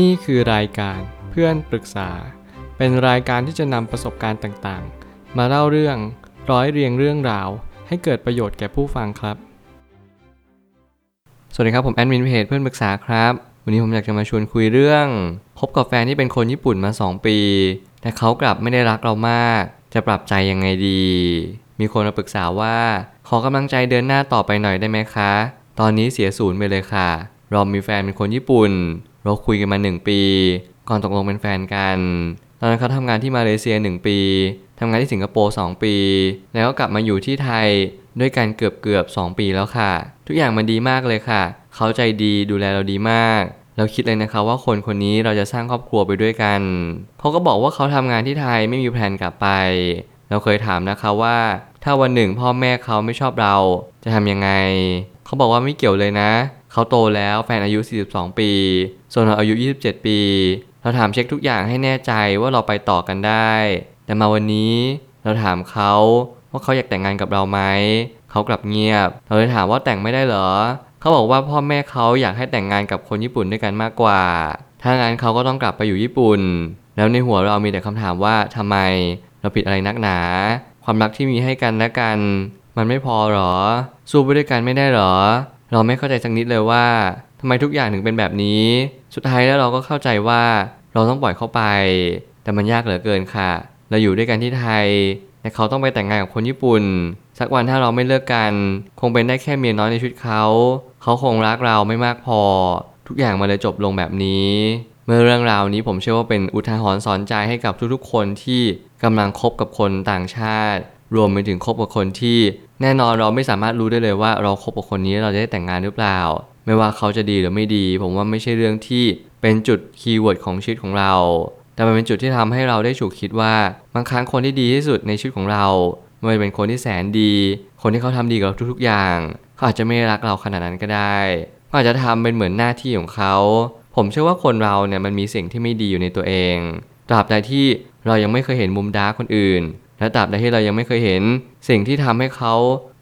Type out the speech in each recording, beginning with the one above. นี่คือรายการเพื่อนปรึกษาเป็นรายการที่จะนำประสบการณ์ต่างๆมาเล่าเรื่องร้อยเรียงเรื่องราวให้เกิดประโยชน์แก่ผู้ฟังครับสวัสดีครับผมแอดมินเพจเพื่อนปรึกษาครับวันนี้ผมอยากจะมาชวนคุยเรื่องพบกับแฟนที่เป็นคนญี่ปุ่นมา2ปีแต่เขากลับไม่ได้รักเรามากจะปรับใจยังไงดีมีคนมาปรึกษาว่าขอกำลังใจเดินหน้าต่อไปหน่อยได้ไหมคะตอนนี้เสียศูนย์ไปเลยค่ะเรามีแฟนเป็นคนญี่ปุ่นเราคุยกันมา1ปีก่อนตกลงเป็นแฟนกันตอนนั้นเขาทำงานที่มาเลเซีย1ปีทำงานที่สิงคโปร์2ปีแล้วก็กลับมาอยู่ที่ไทยด้วยกันเกือบ2ปีแล้วค่ะทุกอย่างมันดีมากเลยค่ะเขาใจดีดูแลเราดีมากเราคิดเลยนะคะว่าคนนี้เราจะสร้างครอบครัวไปด้วยกันเขาก็บอกว่าเขาทำงานที่ไทยไม่มีแผนกลับไปเราเคยถามนะคะว่าถ้าวันหนึ่งพ่อแม่เขาไม่ชอบเราจะทำยังไงเขาบอกว่าไม่เกี่ยวเลยนะเขาโตแล้วแฟนอายุ42ปีส่วนเราอายุ27ปีเราถามเช็คทุกอย่างให้แน่ใจว่าเราไปต่อกันได้แต่มาวันนี้เราถามเขาว่าเขาอยากแต่งงานกับเราไหมเขากลับเงียบเราเลยถามว่าแต่งไม่ได้เหรอเขาบอกว่าพ่อแม่เขาอยากให้แต่งงานกับคนญี่ปุ่นด้วยกันมากกว่าถ้างั้นเขาก็ต้องกลับไปอยู่ญี่ปุ่นแล้วในหัวเรามีแต่คำถามว่าทำไมเราผิดอะไรนักหนาความรักที่มีให้กันและกันมันไม่พอหรอสู้ไปด้วยกันไม่ได้หรอเราไม่เข้าใจสักนิดเลยว่าทำไมทุกอย่างถึงเป็นแบบนี้สุดท้ายแล้วเราก็เข้าใจว่าเราต้องปล่อยเขาไปแต่มันยากเหลือเกินค่ะเราอยู่ด้วยกันที่ไทยแต่เขาต้องไปแต่งงานกับคนญี่ปุ่นสักวันถ้าเราไม่เลิกกันคงเป็นได้แค่เมียน้อยในชีวิตเขาคงรักเราไม่มากพอทุกอย่างมันเลยจบลงแบบนี้เมื่อเรื่องราวนี้ผมเชื่อว่าเป็นอุทาหรณ์สอนใจให้กับทุกๆคนที่กำลังคบกับคนต่างชาติรวมไปถึงคบกับคนที่แน่นอนเราไม่สามารถรู้ได้เลยว่าเราคบกับคนนี้เราจะได้แต่งงานหรือเปล่าไม่ว่าเขาจะดีหรือไม่ดีผมว่าไม่ใช่เรื่องที่เป็นจุดคีย์เวิร์ดของชีวิตของเราแต่มันเป็นจุดที่ทำให้เราได้ฉุกคิดว่าบางครั้งคนที่ดีที่สุดในชีวิตของเราไม่ว่าจะเป็นคนที่แสนดีคนที่เขาทำดีกับเราทุกๆอย่างเขาอาจจะไม่รักเราขนาดนั้นก็ได้เขาอาจจะทำเป็นเหมือนหน้าที่ของเขาผมเชื่อว่าคนเราเนี่ยมันมีสิ่งที่ไม่ดีอยู่ในตัวเองตราบใดที่เรายังไม่เคยเห็นมุมดาร์กคนอื่นและตราบใดที่เรายังไม่เคยเห็นสิ่งที่ทำให้เขา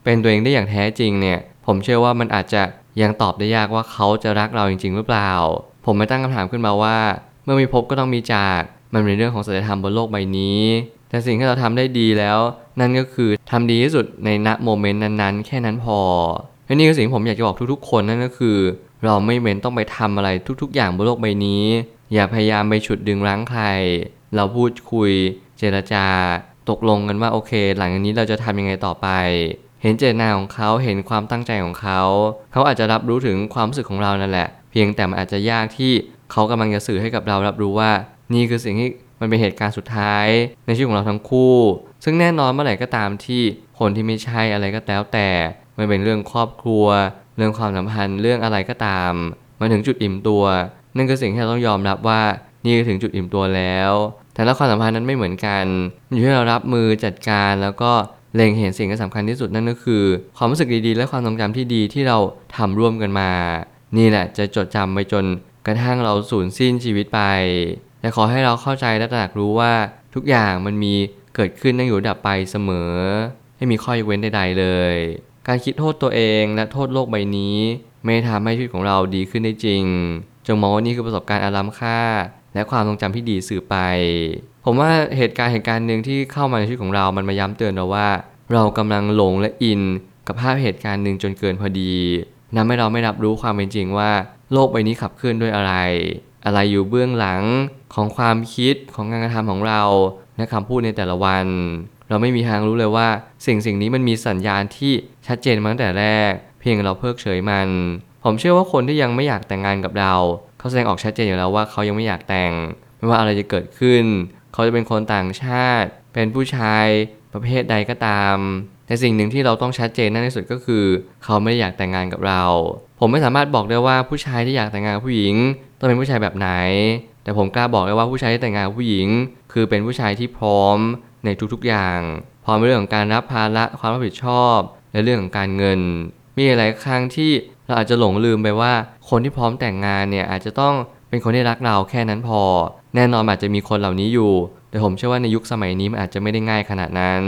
เป็นตัวเองได้อย่างแท้จริงเนี่ยผมเชื่อว่ามันอาจจะยังตอบได้ยากว่าเขาจะรักเราจริงๆหรือเปล่าผมไม่ตั้งคำถามขึ้นมาว่าเมื่อมีพบก็ต้องมีจากมันเป็นเรื่องของสัจธรรมบนโลกใบนี้แต่สิ่งที่เราทำได้ดีแล้วนั่นก็คือทำดีที่สุดในณโมเมนต์นั้นๆแค่นั้นพอและนี่คือสิ่งผมอยากจะบอกทุกๆคนนั่นก็คือเราไม่เป็นต้องไปทำอะไรทุกๆอย่างบนโลกใบนี้อย่าพยายามไปฉุดดึงรั้งใครเราพูดคุยเจรจาตกลงกันว่าโอเคหลังจากนี้เราจะทำยังไงต่อไปเห็นเจตนาของเขาเห็นความตั้งใจของเขาเขาอาจจะรับรู้ถึงความรู้สึกของเรานั่นแหละเพียงแต่มันอาจจะยากที่เขากำลังจะสื่อให้กับเรารับรู้ว่านี่คือสิ่งที่มันเป็นเหตุการณ์สุดท้ายในชีวิตของเราทั้งคู่ซึ่งแน่นอนเมื่อไหร่ก็ตามที่คนที่ไม่ใช่อะไรก็แล้วแต่มันเป็นเรื่องครอบครัวเรื่องความสัมพันธ์เรื่องอะไรก็ตามมันถึงจุดอิ่มตัวนั่นคือสิ่งที่เราต้องยอมรับว่านี่ถึงจุดอิ่มตัวแล้วแต่ละความสัมพันธ์นั้นไม่เหมือนกันอยู่ที่เรารับมือจัดการแล้วก็เล็งเห็นสิ่งที่สำคัญที่สุดนั่นก็คือความรู้สึกดีๆและความทรงจำที่ดีที่เราทำร่วมกันมานี่แหละจะจดจำไปจนกระทั่งเราสูญสิ้นชีวิตไปและขอให้เราเข้าใจและตระหนักรู้ว่าทุกอย่างมันมีเกิดขึ้นตั้งอยู่ดับไปเสมอไม่มีข้อยกเว้นใดๆเลยการคิดโทษตัวเองและโทษโลกใบนี้ไม่ทำให้ชีวิตของเราดีขึ้นได้จริงจงมองว่านี่คือประสบการณ์อันล้ำค่าและความทรงจำที่ดีสื่อไปผมว่าเหตุการณ์หนึ่งที่เข้ามาในชีวิตของเรามันมาย้ำเตือนเราว่าเรากำลังหลงและอินกับภาพเหตุการณ์หนึ่งจนเกินพอดีทำให้เราไม่รับรู้ความเป็นจริงว่าโลกใบนี้ขับเคลื่อนด้วยอะไรอยู่เบื้องหลังของความคิดของการกระทำของเราและคำพูดในแต่ละวันเราไม่มีทางรู้เลยว่าสิ่งนี้มันมีสัญญาณที่ชัดเจนมาตั้งแต่แรกเพียงเราเพิกเฉยมันผมเชื่อว่าคนที่ยังไม่อยากแต่งงานกับเราเขาแสดงออกชัดเจนอยู่แล้วว่าเขายังไม่อยากแต่งไม่ว่าอะไรจะเกิดขึ้นเขาจะเป็นคนต่างชาติเป็นผู้ชายประเภทใดก็ตามแต่สิ่งหนึ่งที่เราต้องชัดเจนนั่นที่สุดก็คือเขาไม่ได้อยากแต่งงานกับเราผมไม่สามารถบอกได้ว่าผู้ชายที่อยากแต่งงานกับผู้หญิงต้องเป็นผู้ชายแบบไหนแต่ผมกล้าบอกได้ว่าผู้ชายที่แต่งงานกับผู้หญิงคือเป็นผู้ชายที่พร้อมในทุกๆอย่างพร้อมในเรื่องของการรับภาระความรับผิดชอบในเรื่องของการเงินมีหลายครั้งที่เราอาจจะหลงลืมไปว่าคนที่พร้อมแต่งงานเนี่ยอาจจะต้องเป็นคนที่รักเราแค่นั้นพอแน่นอนอาจจะมีคนเหล่านี้อยู่แต่ผมเชื่อว่าในยุคสมัยนี้มันอาจจะไม่ได้ง่ายขนาดนั้น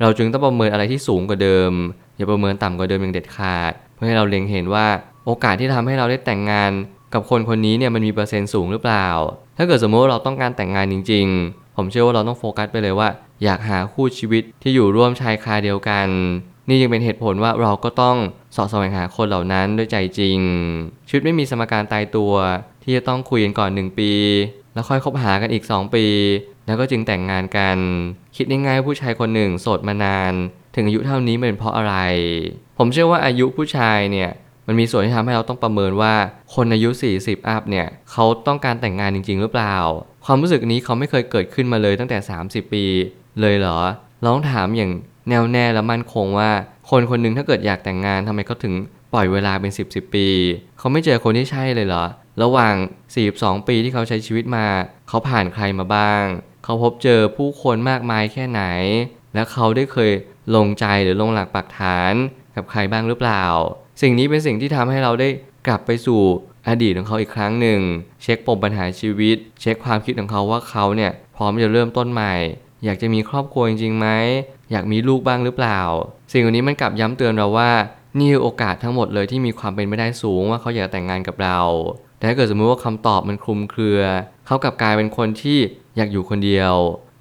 เราจึงต้องประเมินอะไรที่สูงกว่าเดิมอย่าประเมินต่ำกว่าเดิมอย่างเด็ดขาดเพื่อให้เราเล็งเห็นว่าโอกาสที่ทำให้เราได้แต่งงาน กับคนคนนี้เนี่ยมันมีเปอร์เซ็นต์สูงหรือเปล่าถ้าเกิดสมมติว่าเราต้องการแต่งงานจริงๆผมเชื่อว่าเราต้องโฟกัสไปเลยว่าอยากหาคู่ชีวิตที่อยู่ร่วมชายคาเดียวกันนี่ยังเป็นเหตุผลว่าเราก็ต้องเสาะแสวงหาคนเหล่านั้นด้วยใจจริงชีวิตไม่มีสมการตายตัวที่จะต้องคุยกันก่อน1ปีแล้วค่อยคบหากันอีก2ปีแล้วก็จึงแต่งงานกันคิดง่ายๆผู้ชายคนหนึ่งโสดมานานถึงอายุเท่านี้มันเป็นเพราะอะไรผมเชื่อว่าอายุผู้ชายเนี่ยมันมีส่วนที่ทำให้เราต้องประเมินว่าคนอายุ40อัพเนี่ยเขาต้องการแต่งงานจริงๆหรือเปล่าความรู้สึกนี้เขาไม่เคยเกิดขึ้นมาเลยตั้งแต่30ปีเลยเหรอเราต้องถามอย่างแน่วแน่และมั่นคงว่าคนคนหนึ่งถ้าเกิดอยากแต่งงานทำไมเขาถึงปล่อยเวลาเป็น10ปีเขาไม่เจอคนที่ใช่เลยเหรอระหว่าง42ปีที่เขาใช้ชีวิตมาเขาผ่านใครมาบ้างเขาพบเจอผู้คนมากมายแค่ไหนและเขาได้เคยลงใจหรือลงหลักปักฐานกับใครบ้างหรือเปล่าสิ่งนี้เป็นสิ่งที่ทำให้เราได้กลับไปสู่อดีตของเขาอีกครั้งหนึ่งเช็คปมปัญหาชีวิตเช็คความคิดของเขาว่าเขาเนี่ยพร้อมจะเริ่มต้นใหม่อยากจะมีครอบครัวจริงๆไหมอยากมีลูกบ้างหรือเปล่าสิ่งนี้มันกลับย้ำเตือนเราว่านี่คือโอกาสทั้งหมดเลยที่มีความเป็นไปได้สูงว่าเขาอยากแต่งงานกับเราแต่ถ้าเกิดสมมติว่าคำตอบมันคลุมเครือเขากลับกลายเป็นคนที่อยากอยู่คนเดียว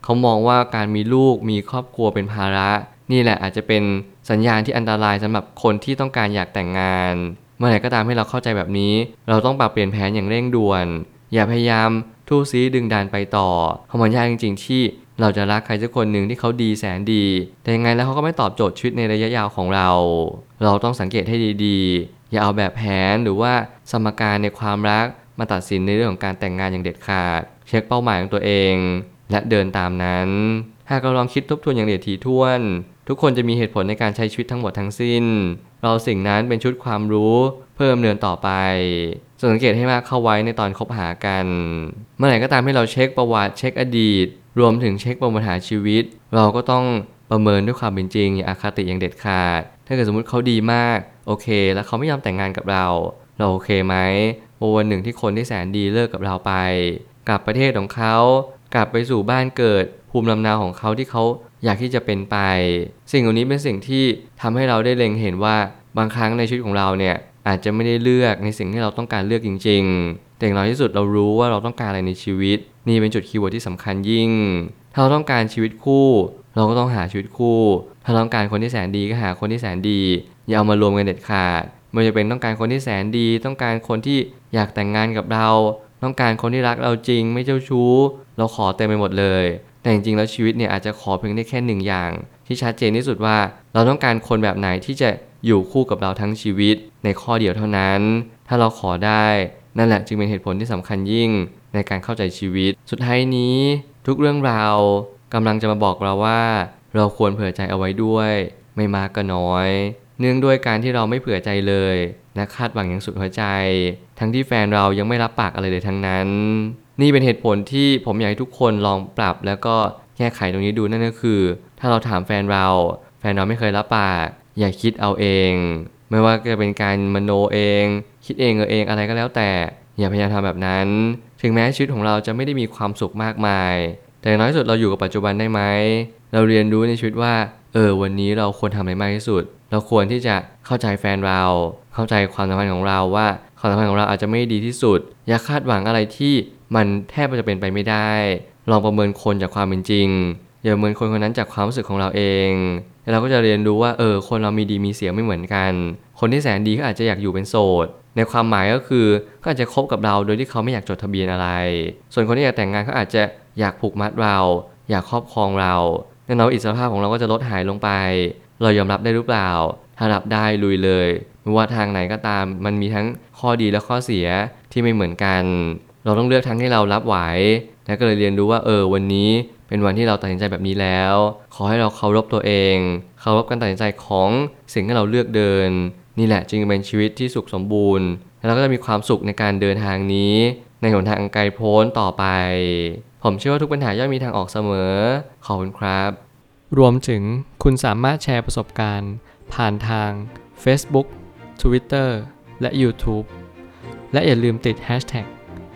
เขามองว่าการมีลูกมีครอบครัวเป็นภาระนี่แหละอาจจะเป็นสัญญาณที่อันตรายสำหรับคนที่ต้องการอยากแต่งงานเมื่อไหร่ก็ตามให้เราเข้าใจแบบนี้เราต้องปรับเปลี่ยนแผนอย่างเร่งด่วนอย่าพยายามทู่ซี้ดึงดันไปต่อเพราะมันยากจริงๆที่เราจะรักใครสักคนหนึ่งที่เขาดีแสนดีแต่ยังไงแล้วเขาก็ไม่ตอบโจทย์ชีวิตในระยะยาวของเราเราต้องสังเกตให้ดีๆอย่าเอาแบบแผนหรือว่าสมการในความรักมาตัดสินในเรื่องของการแต่งงานอย่างเด็ดขาดเช็คเป้าหมายของตัวเองและเดินตามนั้นหากเราลองคิดทบทวนอย่างละเอียดถี่ถ้วนทุกคนจะมีเหตุผลในการใช้ชีวิตทั้งหมดทั้งสิ้นเราสิ่งนั้นเป็นชุดความรู้เพิ่มเนินต่อไปสังเกตให้มากเข้าไว้ในตอนคบหากันเมื่อไหร่ก็ตามให้เราเช็คประวัติเช็คอดีตรวมถึงเช็คปัญหาชีวิตเราก็ต้องประเมินด้วยความเป็นจริงอย่าอคติอย่างเด็ดขาดถ้าเกิดสมมติเขาดีมากโอเคแล้วเขาไม่ยอมแต่งงานกับเราโอเคไหมวันหนึ่งที่คนที่แสนดีเลิกกับเราไปกลับประเทศของเขากลับไปสู่บ้านเกิดภูมิลำเนาของเขาที่เขาอยากที่จะเป็นไปสิ่งเหล่านี้เป็นสิ่งที่ทำให้เราได้เล็งเห็นว่าบางครั้งในชีวิตของเราเนี่ยอาจจะไม่ได้เลือกในสิ่งที่เราต้องการเลือกจริงๆแต่อย่างน้อยที่สุดเรารู้ว่าเราต้องการอะไรในชีวิตนี่เป็นจุดคีย์เวิร์ดที่สำคัญยิ่งถ้าเราต้องการชีวิตคู่เราก็ต้องหาชีวิตคู่ถ้าต้องการคนที่แสนดีก็หาคนที่แสนดีอย่าเอามารวมกันเด็ดขาดไม่ว่าจะเป็นต้องการคนที่แสนดีต้องการคนที่อยากแต่งงานกับเราต้องการคนที่รักเราจริงไม่เจ้าชู้เราขอเต็มไปหมดเลยแต่จริงๆแล้วชีวิตเนี่ยอาจจะขอเพียงได้แค่หนึ่งอย่างที่ชัดเจนที่สุดว่าเราต้องการคนแบบไหนที่จะอยู่คู่กับเราทั้งชีวิตในข้อเดียวเท่านั้นถ้าเราขอได้นั่นแหละจึงเป็นเหตุผลที่สำคัญยิ่งในการเข้าใจชีวิตสุดท้ายนี้ทุกเรื่องราวกำลังจะมาบอกเราว่าเราควรเผื่อใจเอาไว้ด้วยไม่มากก็น้อยเนื่องด้วยการที่เราไม่เผื่อใจเลยและคาดหวังอย่างสุดหัวใจทั้งที่แฟนเรายังไม่รับปากอะไรเลยทั้งนั้นนี่เป็นเหตุผลที่ผมอยากให้ทุกคนลองปรับแล้วก็แก้ไขตรงนี้ดูนั่นก็คือถ้าเราถามแฟนเราไม่เคยรับปากอย่าคิดเอาเองไม่ว่าจะเป็นการมโนเองคิดเองอะไรก็แล้วแต่อย่าพยายามทำแบบนั้นถึงแม้ชีวิตของเราจะไม่ได้มีความสุขมากมายแต่น้อยสุดเราอยู่กับปัจจุบันได้ไหมเราเรียนรู้ในชีวิตว่าวันนี้เราควรทำอะไรมากที่สุดเราควรที่จะเข้าใจแฟนเราเข้าใจความสัมพันธ์ของเราว่าความสัมพันธ์ของเราอาจจะไม่ดีที่สุดอย่าคาดหวังอะไรที่มันแทบจะเป็นไปไม่ได้ลองประเมินคนจากความเป็นจริงอย่าประเมินคนคนนั้นจากความรู้สึกของเราเองแล้วเราก็จะเรียนรู้ว่าคนเรามีดีมีเสียไม่เหมือนกันคนที่แสนดีก็อาจจะอยากอยู่เป็นโสดในความหมายก็คือเขาอาจจะคบกับเราโดยที่เขาไม่อยากจดทะเบียนอะไรส่วนคนที่อยากแต่งงานเขาอาจจะอยากผูกมัดเราอยากครอบครองเราแน่นอนอิสรภาพของเราก็จะลดหายลงไปเรายอมรับได้หรือเปล่าถ้ารับได้ลุยเลยไม่ว่าทางไหนก็ตามมันมีทั้งข้อดีและข้อเสียที่ไม่เหมือนกันเราต้องเลือกทางที่เรารับไหวและก็เลยเรียนรู้ว่าวันนี้เป็นวันที่เราตัดสินใจแบบนี้แล้วขอให้เราเคารพตัวเองเคารพการตัดสินใจของสิ่งที่เราเลือกเดินนี่แหละจึงเป็นชีวิตที่สุขสมบูรณ์และเราก็จะมีความสุขในการเดินทางนี้ในหนทางอันไกลโพ้นต่อไปผมเชื่อว่าทุกปัญหาย่อมมีทางออกเสมอขอบคุณครับรวมถึงคุณสามารถแชร์ประสบการณ์ผ่านทาง Facebook Twitter และ YouTube และอย่าลืมติด Hashtag เพ